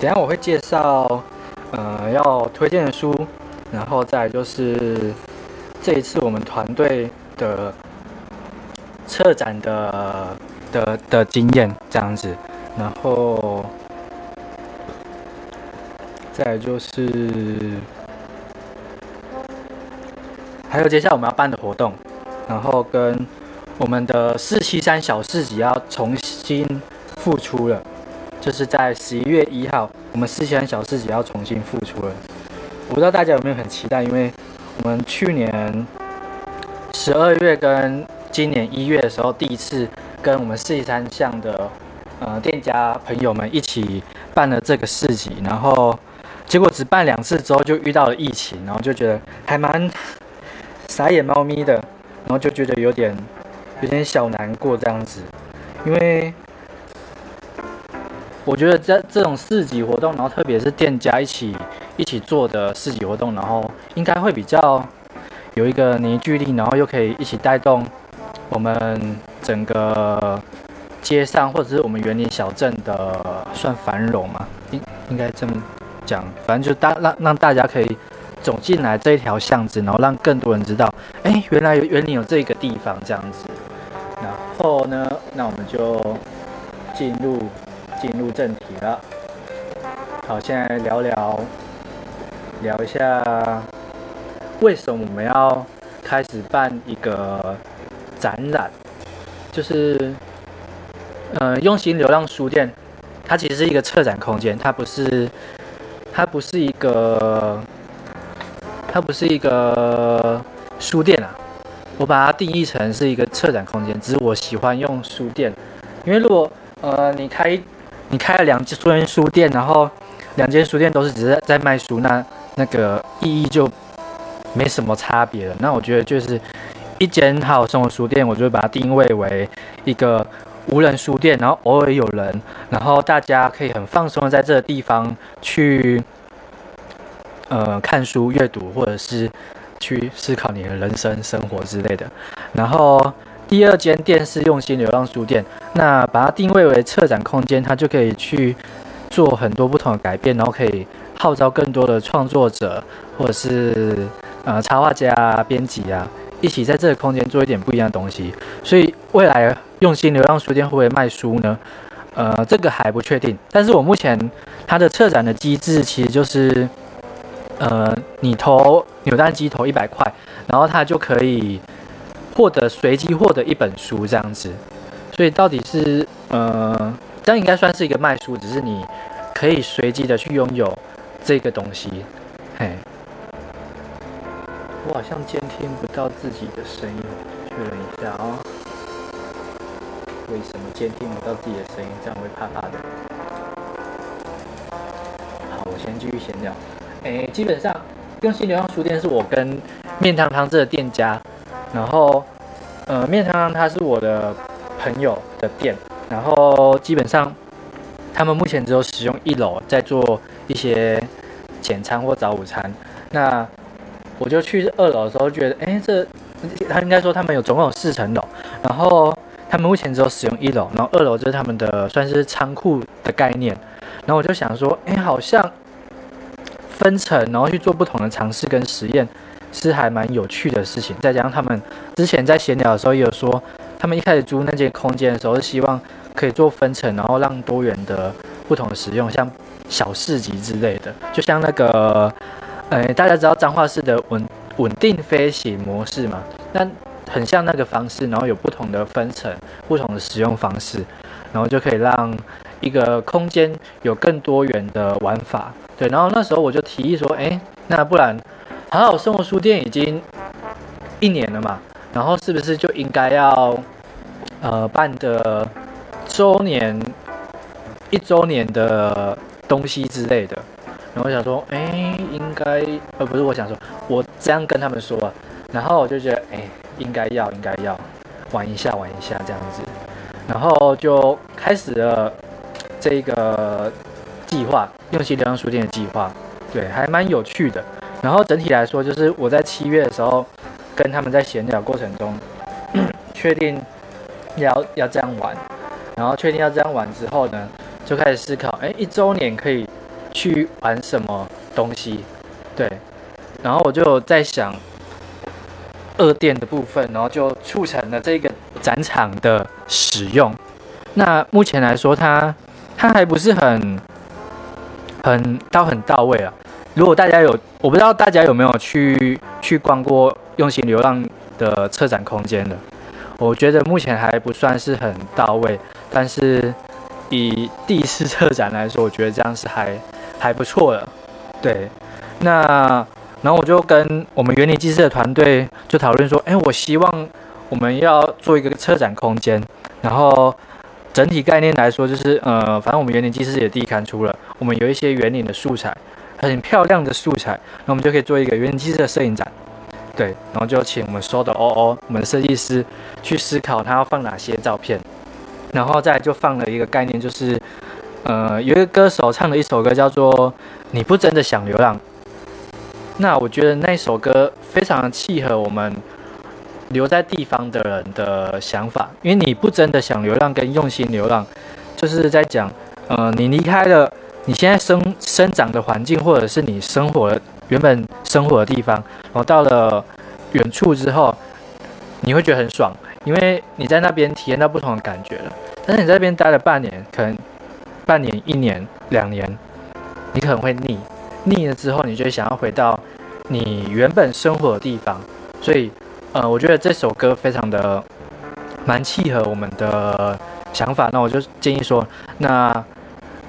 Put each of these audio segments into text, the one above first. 等一下我会介绍要推荐的书，然后再来就是这一次我们团队的策展的经验这样子，然后再来就是还有接下来我们要办的活动，然后跟我们的473小市集要重新复出了，就是在11月1号，我们473小市集要重新复出了。我不知道大家有没有很期待，因为我们去年12月跟今年1月的时候，第一次跟我们473巷的店家朋友们一起办了这个市集，然后结果只办2次之后就遇到了疫情，然后就觉得还蛮傻眼猫咪的，然后就觉得有点小难过这样子，因为我觉得这种市集活动，然后特别是店家一起做的市集活动，然后应该会比较有一个凝聚力，然后又可以一起带动我们整个街上或者是我们园林小镇的算繁荣嘛，应该这么讲，反正就让大家可以走进来这一条巷子，然后让更多人知道，哎，原来园林有这个地方这样子。然后呢，那我们就进入正题了。好，现在聊一下为什么我们要开始办一个展览，就是用心流浪书店，它其实是一个策展空间，它不是一个书店啊，我把它定义成是一个策展空间，只是我喜欢用书店，因为如果你开了2间书店，然后2间书店都是只是在卖书，那个意义就没什么差别了。那我觉得就是一间好生活书店，我就会把它定位为一个无人书店，然后偶尔有人，然后大家可以很放松的在这个地方去看书阅读，或者是去思考你的人生生活之类的。然后第2间店是用心流浪书店，那把它定位为策展空间，它就可以去做很多不同的改变，然后可以号召更多的创作者或者是插画家啊、编辑啊，一起在这个空间做一点不一样的东西。所以未来用心流浪书店会不会卖书呢？这个还不确定。但是我目前它的策展的机制其实就是你投扭蛋机投100块，然后它就可以随机获得一本书这样子。所以到底是这样应该算是一个卖书，只是你可以随机的去拥有这个东西。嘿，我好像监听不到自己的声音，确认一下哦。为什么监听不到自己的声音？这样会怕怕的。好，我先继续闲聊。基本上用心流浪书店是我跟面汤汤这个店家，然后面汤汤他是我的朋友的店，然后基本上他们目前只有使用1楼在做一些简餐或早午餐。那我就去2楼的时候觉得他应该说他们有总共有4层楼，然后他们目前只有使用1楼，然后2楼就是他们的算是仓库的概念。然后我就想说好像分层，然后去做不同的尝试跟实验，是还蛮有趣的事情。再加上他们之前在闲聊的时候也有说，他们一开始租那间空间的时候是希望可以做分层，然后让多元的不同的使用，像小市集之类的。就像那个大家知道彰化市的稳定飞行模式嘛，那很像那个方式，然后有不同的分层，不同的使用方式，然后就可以让一个空间有更多元的玩法。对，然后那时候我就提议说，那不然好生活书店已经1年了嘛，然后是不是就应该要办的1周年的东西之类的。然后我想说应该不是，我想说我这样跟他们说啊，然后我就觉得应该要玩一下这样子，然后就开始了这个计划，用心流浪书店的计划。对，还蛮有趣的。然后整体来说，就是我在7月的时候跟他们在闲聊过程中确定要这样玩，然后确定要这样玩之后呢，就开始思考1周年可以去玩什么东西，对。然后我就在想二店的部分，然后就促成了这个展场的使用。那目前来说它还不是很到位啊。如果大家有，我不知道大家有没有去逛过用行流浪的策展空间的，我觉得目前还不算是很到位，但是以第4策展来说，我觉得这样是还不错的，对。那然后我就跟我们园林技师的团队就讨论说，我希望我们要做一个策展空间，然后整体概念来说就是反正我们园林技师也地勘出了，我们有一些园林的素材，很漂亮的素材，那我们就可以做一个园林技师的摄影展，对。然后就请我们Sodo OO，我们的设计师去思考他要放哪些照片，然后再来就放了一个概念，就是有一个歌手唱了一首歌叫做你不真的想流浪，那我觉得那首歌非常契合我们留在地方的人的想法，因为你不真的想流浪跟用心流浪就是在讲你离开了你现在生长的环境，或者是你原本生活的地方，然后到了远处之后你会觉得很爽，因为你在那边体验到不同的感觉了。但是你在那边待了半年，可能半年、1年、2年，你可能会腻了之后你就想要回到你原本生活的地方，所以我觉得这首歌非常的蛮契合我们的想法。那我就建议说，那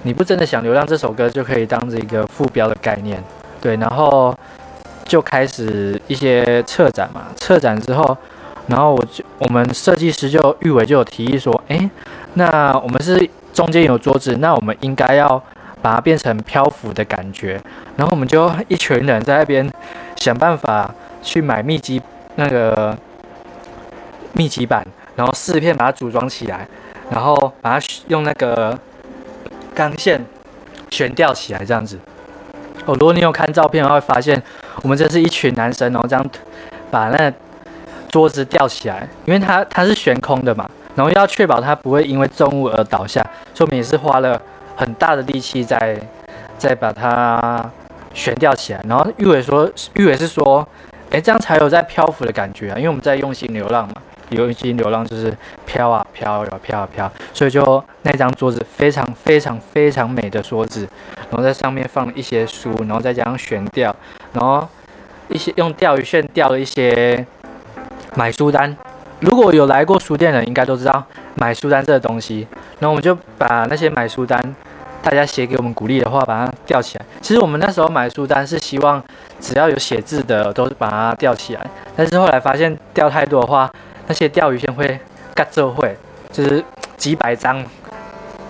你不真的想流浪这首歌就可以当一个副标的概念，对。然后就开始一些策展嘛，策展之后，然后我们设计师就玉伟就有提议说，那我们是中间有桌子，那我们应该要把它变成漂浮的感觉，然后我们就一群人在那边想办法去买密集板，然后4片把它组装起来，然后把它用那个钢线悬吊起来，这样子。如果你有看照片的话，会发现我们这是一群男生，然后这样把那桌子吊起来，因为它是悬空的嘛，然后要确保它不会因为重物而倒下，所以我们也是花了很大的力气再把它悬吊起来。然后玉伟是说，这样才有在漂浮的感觉啊，因为我们在用心流浪嘛，用心流浪就是飘啊飘啊飘啊飘，所以就那张桌子非常非常非常美的桌子，然后在上面放了一些书，然后再加上悬吊，然后一些用钓鱼线钓了一些买书单。如果有来过书店的人应该都知道买书单这个东西，然后我们就把那些买书单大家写给我们鼓励的话把它吊起来。其实我们那时候买书单是希望只要有写字的都把它吊起来，但是后来发现吊太多的话那些钓鱼线会嘎皱会，就是几百张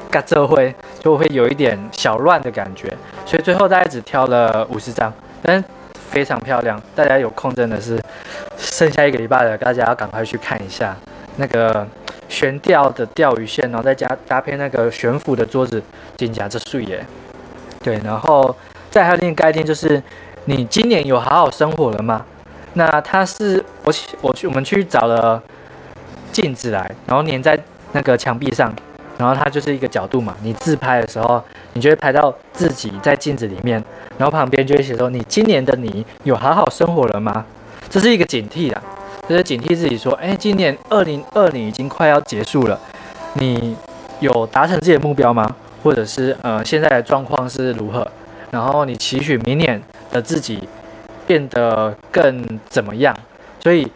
嘎皱会就会有一点小乱的感觉，所以最后大概只挑了50张，但是非常漂亮。大家有空真的是剩下1个礼拜了，大家要赶快去看一下那个悬吊的钓鱼线，然后再搭配那个悬浮的桌子，真的很水耶。对，然后再还有另一个概念就是，你今年有好好生活了吗？那它是我们去找了镜子来，然后粘在那个墙壁上，然后它就是一个角度嘛。你自拍的时候，你就会拍到自己在镜子里面，然后旁边就会写说：“你今年的你有好好生活了吗？”这是一个警惕啦，就是警惕自己说，今年2020已经快要结束了，你有达成自己的目标吗？或者是现在的状况是如何？然后你期许明年的自己变得更怎么样？所以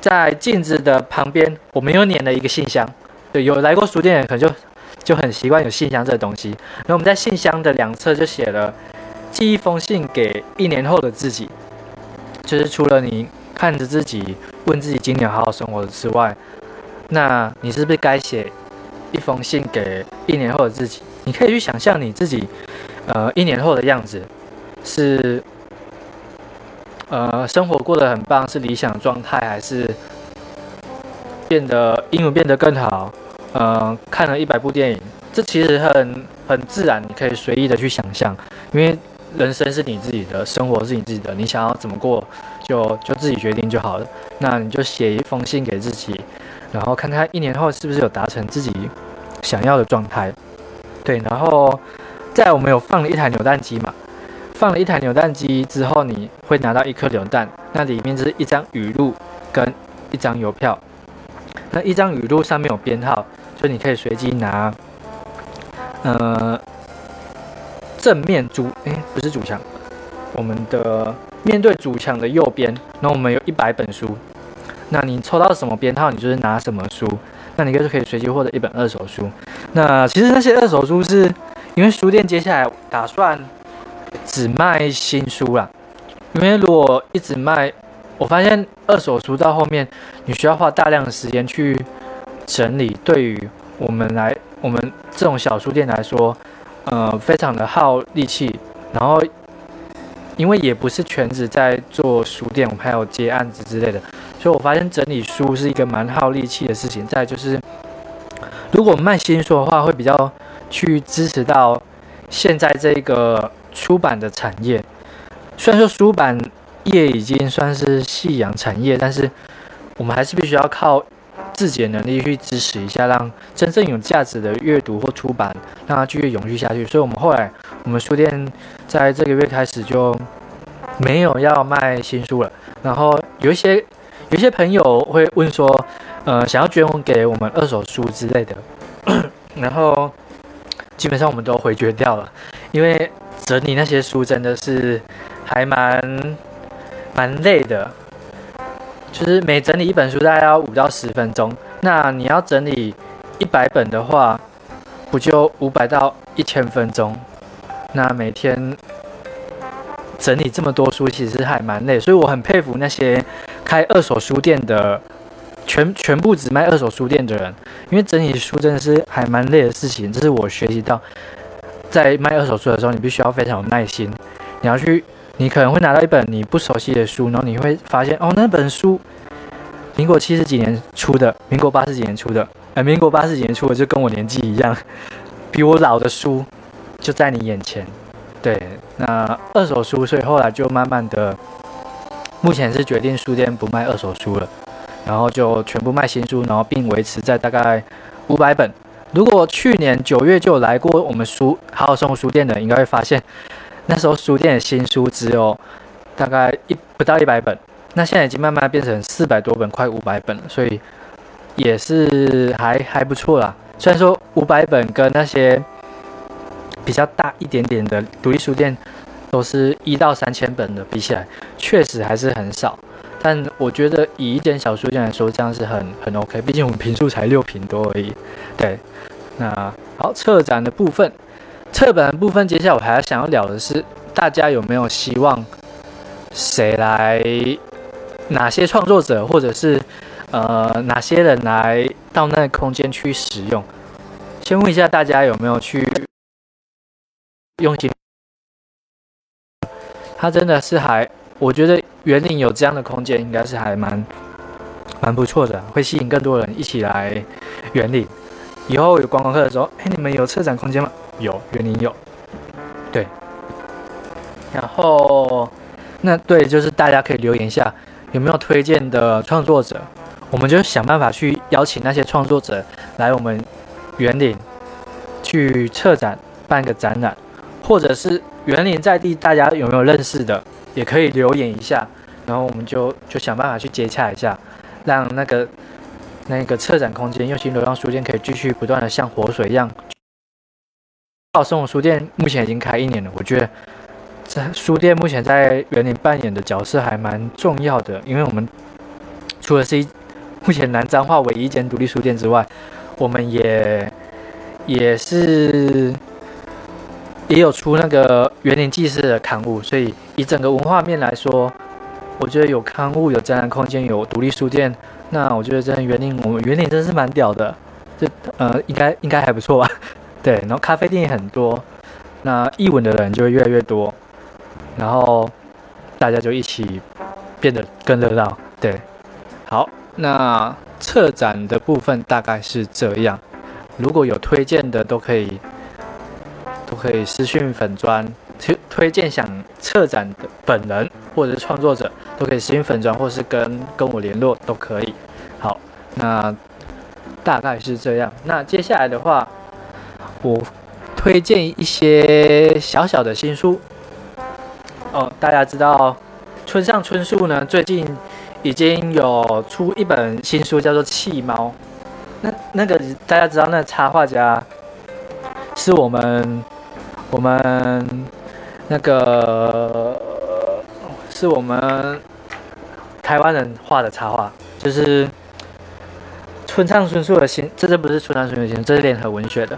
在镜子的旁边，我们又粘了一个信箱。对，有来过书店的人可能就很习惯有信箱这个东西。然后我们在信箱的两侧就写了寄一封信给1年后的自己。就是除了你看着自己问自己今年好好生活之外，那你是不是该写一封信给1年后的自己？你可以去想象你自己1年后的样子，是生活过得很棒，是理想的状态，还是变得英文变得更好？看了100部电影，这其实很自然，你可以随意的去想象，因为人生是你自己的，生活是你自己的，你想要怎么过就自己决定就好了。那你就写一封信给自己，然后看看1年后是不是有达成自己想要的状态。对，然后再来我们有放了一台扭蛋机嘛，放了一台扭蛋机之后，你会拿到一颗扭蛋，那里面就是一张语录跟一张邮票。那一张语录上面有编号，所以你可以随机拿正面不是主墙，我们的面对主墙的右边，然后我们有100本书，那你抽到什么编号，你就是拿什么书，那你就是可以随机获得一本二手书。那其实那些二手书是因为书店接下来打算只卖新书啦，因为如果一直卖，我发现二手书到后面你需要花大量的时间去整理，对于我们这种小书店来说，非常的耗力气。然后因为也不是全职在做书店，我们还有接案子之类的，所以我发现整理书是一个蛮耗力气的事情。再来就是如果卖新书的话，会比较去支持到现在这个出版的产业。虽然说出版业已经算是夕阳产业，但是我们还是必须要靠自己的能力去支持一下，让真正有价值的阅读或出版让它继续永续下去。所以我们后来我们书店在这个月开始就没有要卖新书了。然后有一些朋友会问说想要捐给我们二手书之类的然后基本上我们都回绝掉了，因为整理那些书真的是还蛮累的，就是每整理一本书大概要5到10分钟，那你要整理100本的话，不就500到1000分钟？那每天整理这么多书，其实还蛮累，所以我很佩服那些开二手书店的全部只卖二手书店的人，因为整理书真的是还蛮累的事情。这是我学习到，在卖二手书的时候，你必须要非常有耐心，你可能会拿到一本你不熟悉的书，然后你会发现，那本书民国80几年出的，就跟我年纪一样，比我老的书就在你眼前。对，那二手书，所以后来就慢慢的，目前是决定书店不卖二手书了，然后就全部卖新书，然后并维持在大概500本。如果去年9月就有来过我们好好生活书店的，应该会发现。那时候书店的新书只有大概不到100本，那现在已经慢慢变成400多本，快500本了，所以也是还不错啦。虽然说500本跟那些比较大一点点的独立书店都是1到3000本的比起来，确实还是很少。但我觉得以一间小书店来说，这样是很 OK， 毕竟我们坪数才6坪多而已。对，那好，策展的部分，接下来我还要想要聊的是，大家有没有希望哪些创作者或者是哪些人来到那个空间去使用？先问一下大家有没有去用心？他真的是我觉得园林有这样的空间，应该是还蛮不错的，会吸引更多人一起来园林。以后有观光客的时候，你们有策展空间吗？有，园林有。对，然后那对，就是大家可以留言一下有没有推荐的创作者，我们就想办法去邀请那些创作者来我们园林去策展，办个展览，或者是园林在地大家有没有认识的，也可以留言一下，然后我们就想办法去接洽一下，让那个策展空间，用心流浪书店可以继续不断的像活水一样。好好生活书店目前已经开1年了，我觉得在书店目前在园林扮演的角色还蛮重要的，因为我们除了是目前南彰化唯一一间独立书店之外，我们也有出那个园林纪事的刊物，所以以整个文化面来说，我觉得有刊物、有展览空间、有独立书店，那我觉得真的我们园林真的是蛮屌的，应该还不错吧？对，然后咖啡店也很多，那艺文的人就会越来越多，然后大家就一起变得更热闹。对，好，那策展的部分大概是这样，如果有推荐的都可以私讯粉专。推荐想策展的本人或者是创作者，都可以私信粉专，或是跟我联络都可以。好，那大概是这样。那接下来的话，我推荐一些小小的新书哦。大家知道村上春树呢，最近已经有出一本新书，叫做《弃猫》。那个大家知道，那插画家是我们那个是我们台湾人画的插画，就是村上春树的新，这不是村上春树的新书，这是联合文学的。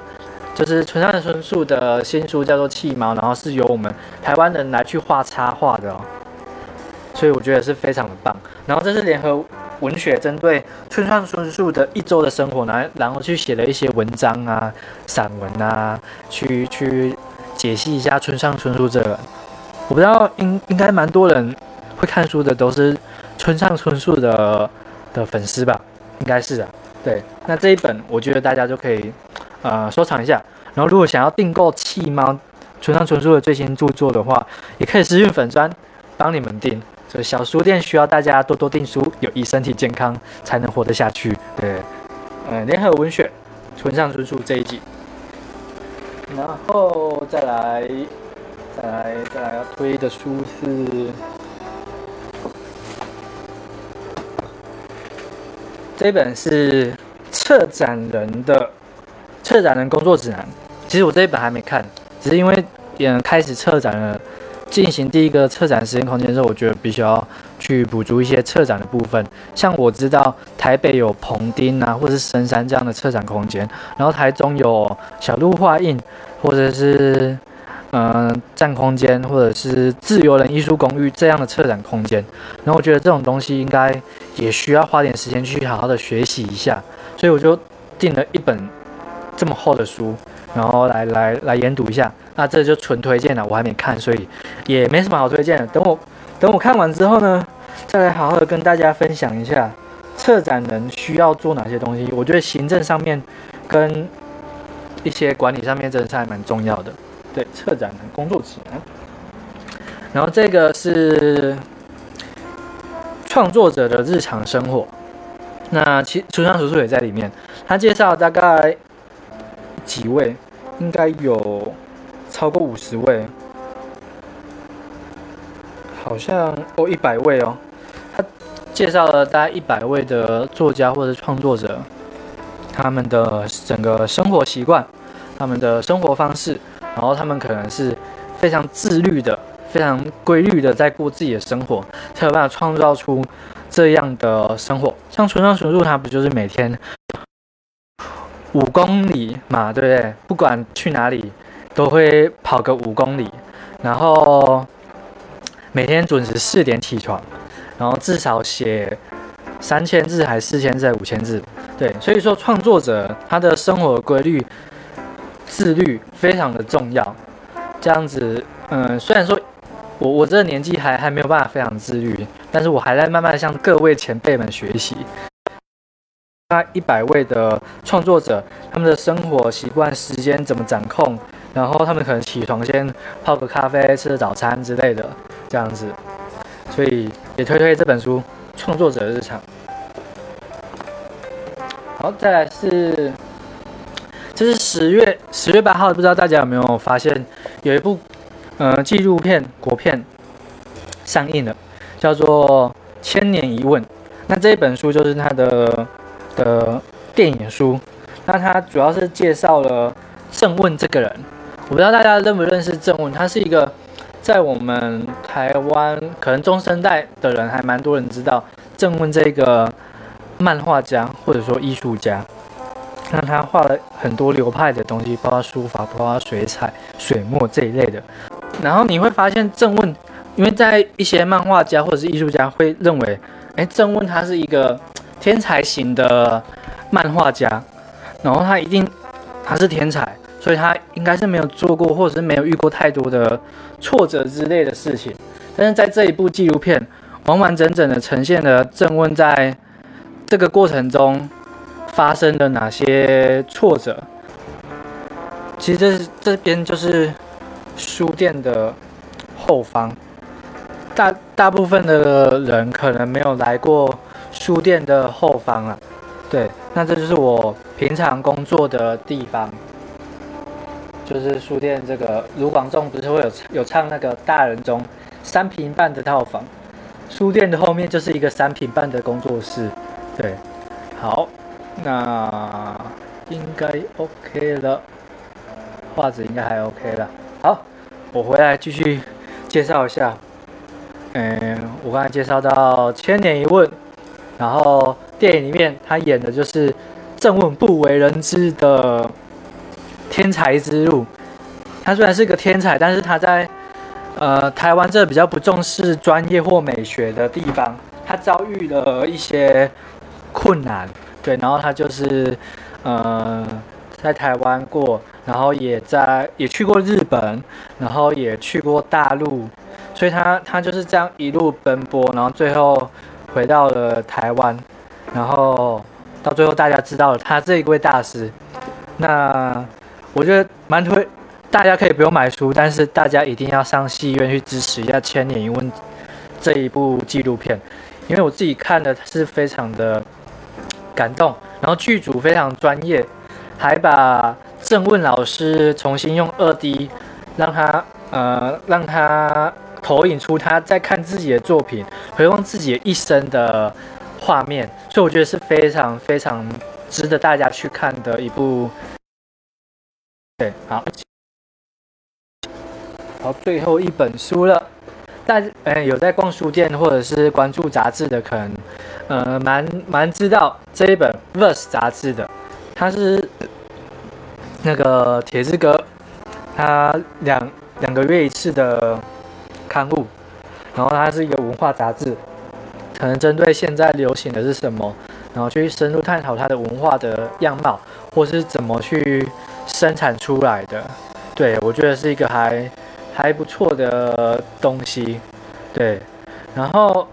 就是村上春树的新书叫做《弃猫》，然后是由我们台湾人来去画插画的哦，所以我觉得是非常的棒。然后这是联合文学针对村上春树的一周的生活，然后去写了一些文章啊、散文啊，去解析一下村上春树这个人。我不知道应该蛮多人会看书的都是村上春树的粉丝吧，应该是啊。对，那这一本我觉得大家就可以收藏一下，然后如果想要订购《弃猫》村上春树的最新著作的话，也可以私讯粉专帮你们订。所以小书店需要大家多多订书，有益身体健康，才能活得下去。对，联合文学村上春树这一集，然后再来要推的书是这本是策展人工作指南。其实我这一本还没看，只是因为开始策展了，进行第一个策展时间空间的时候，我觉得必须要去补足一些策展的部分。像我知道台北有棚町啊，或者是深山这样的策展空间，然后台中有小鹿画印，或者是站空间，或者是自由人艺术公寓这样的策展空间。然后我觉得这种东西应该也需要花点时间去好好的学习一下，所以我就订了一本这么厚的书，然后来研读一下。那这就纯推荐了，我还没看，所以也没什么好推荐的。等我看完之后呢，再来好好的跟大家分享一下策展人需要做哪些东西。我觉得行政上面跟一些管理上面真的是还蛮重要的。对，策展人工作指南。然后这个是创作者的日常生活，那其实村上春树也在里面，他介绍大概。几位应该有超过50位，好像100位哦。他介绍了大概100位的作家或者创作者，他们的整个生活习惯、他们的生活方式，然后他们可能是非常自律的、非常规律的在过自己的生活，才有办法创造出这样的生活。像村上春树，他不就是每天5公里嘛，对不对？不管去哪里都会跑个5公里，然后每天准时4点起床，然后至少写3000字还4000字还5000字。对，所以说创作者他的生活规律、自律非常的重要。这样子，虽然说我这个年纪还没有办法非常自律，但是我还在慢慢向各位前辈们学习。那100位的创作者，他们的生活习惯、时间怎么掌控，然后他们可能起床先泡个咖啡、吃个早餐之类的，这样子。所以也推这本书《创作者的日常》。好，再来是，这是10月8号，不知道大家有没有发现，有一部纪录片国片上映了，叫做《千年一问》。那这本书就是它的电影书，那他主要是介绍了郑问这个人。我不知道大家认不认识郑问，他是一个在我们台湾可能中生代的人还蛮多人知道郑问这个漫画家或者说艺术家。那他画了很多流派的东西，包括书法、包括水彩、水墨这一类的。然后你会发现郑问，因为在一些漫画家或者是艺术家会认为，郑问他是一个天才型的漫画家，然后他是天才，所以他应该是没有做过或者是没有遇过太多的挫折之类的事情。但是在这一部纪录片完完整整的呈现了郑问在这个过程中发生的哪些挫折。其实这边就是书店的后方，大部分的人可能没有来过书店的后方了，对，那这就是我平常工作的地方，就是书店这个卢广仲不是会有唱那个大人中三平半的套房，书店的后面就是一个三平半的工作室。对，好，那应该 OK 了，画质应该还 OK 了。好，我回来继续介绍一下。我刚才介绍到《千年一问》，然后电影里面他演的就是郑问不为人知的天才之路。他虽然是个天才，但是他在台湾这比较不重视专业或美学的地方，他遭遇了一些困难。对，然后他就是在台湾过，然后也去过日本，然后也去过大陆，所以他就是这样一路奔波，然后最后回到了台湾，然后到最后大家知道了他这一位大师。那我觉得蛮推，大家可以不用买书，但是大家一定要上戏院去支持一下《千年一问》这一部纪录片，因为我自己看的是非常的感动，然后剧组非常专业，还把郑问老师重新用 2D 让他投影出他在看自己的作品，回望自己的一生的画面，所以我觉得是非常非常值得大家去看的一部。对，好，最后一本书了。有在逛书店或者是关注杂志的，可能蛮知道这一本 verse 杂志的，它是那个铁之哥他两个月一次的刊物，然后它是一个文化杂志，可能针对现在流行的是什么，然后去深入探讨它的文化的样貌，或是怎么去生产出来的。对，我觉得是一个还不错的东西。对，然后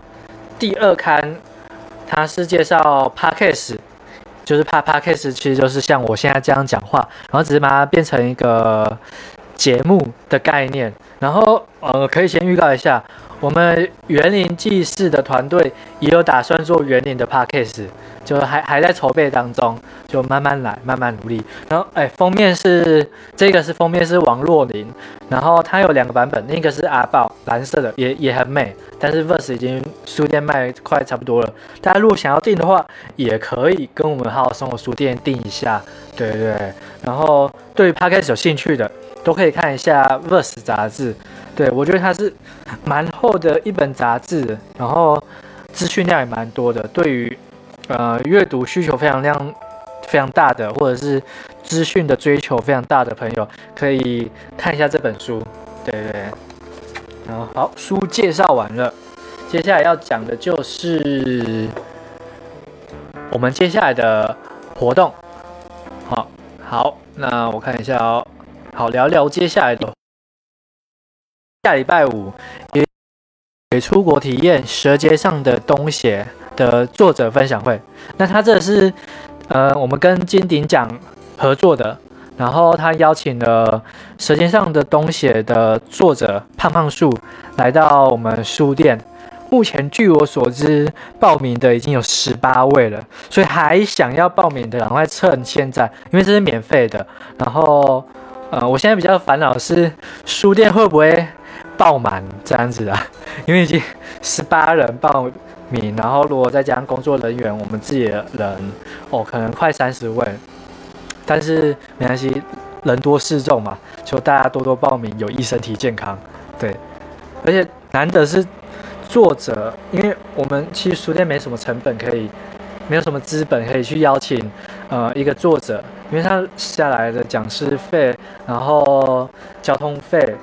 第二刊它是介绍 podcast， 就是 podcast 其实就是像我现在这样讲话，然后只是把它变成一个节目的概念。然后可以先预告一下，我们园林纪事的团队也有打算做园林的 podcast， 就还在筹备当中，就慢慢来，慢慢努力。然后封面是这个，是封面是王若琳，然后它有两个版本，那个是阿豹蓝色的，也很美，但是 verse 已经书店卖快差不多了，大家如果想要订的话，也可以跟我们好好生活书店订一下。对对，然后对于 podcast 有兴趣的，都可以看一下 verse 杂志。对，我觉得它是蛮厚的一本杂志，然后资讯量也蛮多的，对于阅读需求非常大的，或者是资讯的追求非常大的朋友，可以看一下这本书。对对，然后好，书介绍完了，接下来要讲的就是我们接下来的活动。好，那我看一下哦。好，聊聊接下来的。下礼拜五也出国体验《舌尖上的东邪》的作者分享会。那他这是我们跟金鼎奖合作的，然后他邀请了《舌尖上的东邪》的作者胖胖树来到我们书店。目前据我所知，报名的已经有18位了，所以还想要报名的赶快趁现在，因为这是免费的。然后我现在比较烦恼是书店会不会爆满这样子啊，因为已经18人报名，然后如果再加上工作人员，我们自己的人可能快30位，但是没关系，人多势众嘛，就大家多多报名，有益身体健康。对，而且难得是作者，因为我们其实书店没什么成本可以，没有什么资本可以去邀请一个作者，因为他下来的讲师费，然后交通费，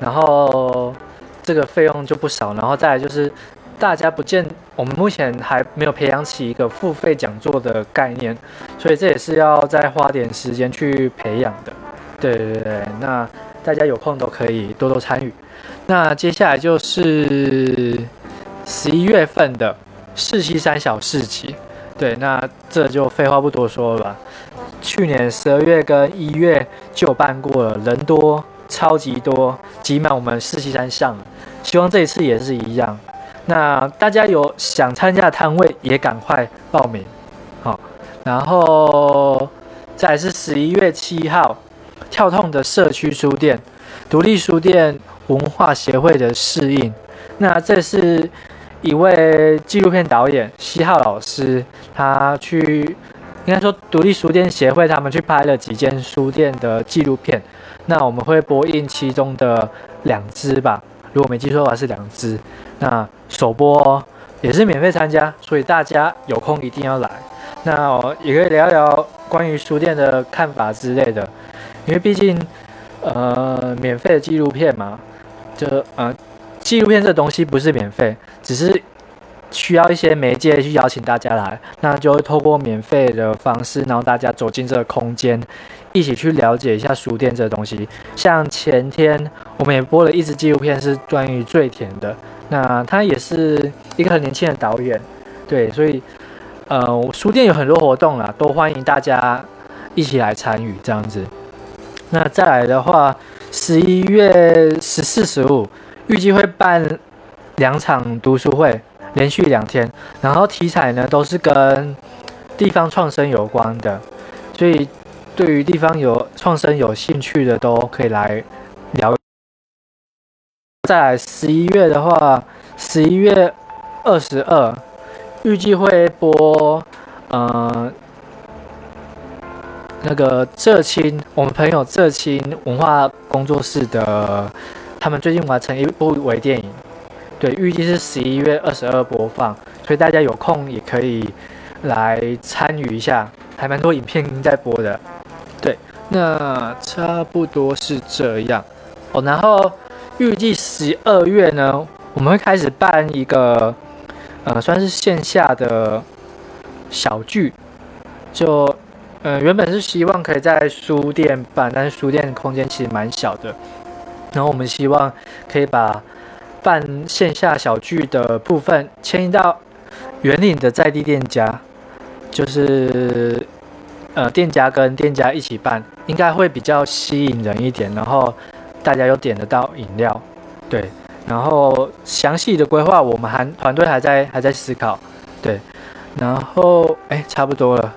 然后这个费用就不少，然后再来就是大家我们目前还没有培养起一个付费讲座的概念，所以这也是要再花点时间去培养的。对对对，那大家有空都可以多多参与。那接下来就是11月份的世溪山小市集。对，那这就废话不多说了吧。去年12月跟1月就办过了，人多，超级多，挤满我们世溪山上了。希望这一次也是一样。那大家有想参加的摊位也赶快报名。好，然后再来是11月7号跳痛的社区书店、独立书店文化协会的适应。那这是一位纪录片导演西浩老师，他去应该说独立书店协会他们去拍了几间书店的纪录片。那我们会播映其中的2支吧，如果没记错的话是2支。那首播也是免费参加，所以大家有空一定要来。那我也可以聊聊关于书店的看法之类的，因为毕竟免费的纪录片嘛，纪录片这东西不是免费，只是需要一些媒介去邀请大家来，那就透过免费的方式，然后大家走进这个空间，一起去了解一下书店这东西。像前天我们也播了1支纪录片，是关于最甜的，那他也是一个很年轻的导演，对，所以书店有很多活动啦，都欢迎大家一起来参与这样子。那再来的话，11月14、15预计会办2场读书会，连续2天，然后题材呢都是跟地方创生有关的，所以对于地方有创生有兴趣的都可以来聊。再来11月的话，11月22预计会播那个浙青，我们朋友浙青文化工作室的，他们最近完成一部微电影，对，预计是11月22播放，所以大家有空也可以来参与一下，还蛮多影片在播的，对，那差不多是这样哦。然后预计12月呢，我们会开始办一个算是线下的小聚，就原本是希望可以在书店办，但是书店空间其实蛮小的，然后我们希望可以把办线下小聚的部分迁移到员林的在地店家，就是店家跟店家一起办，应该会比较吸引人一点，然后大家又点得到饮料，对，然后详细的规划我们团队还在思考，对，然后差不多了，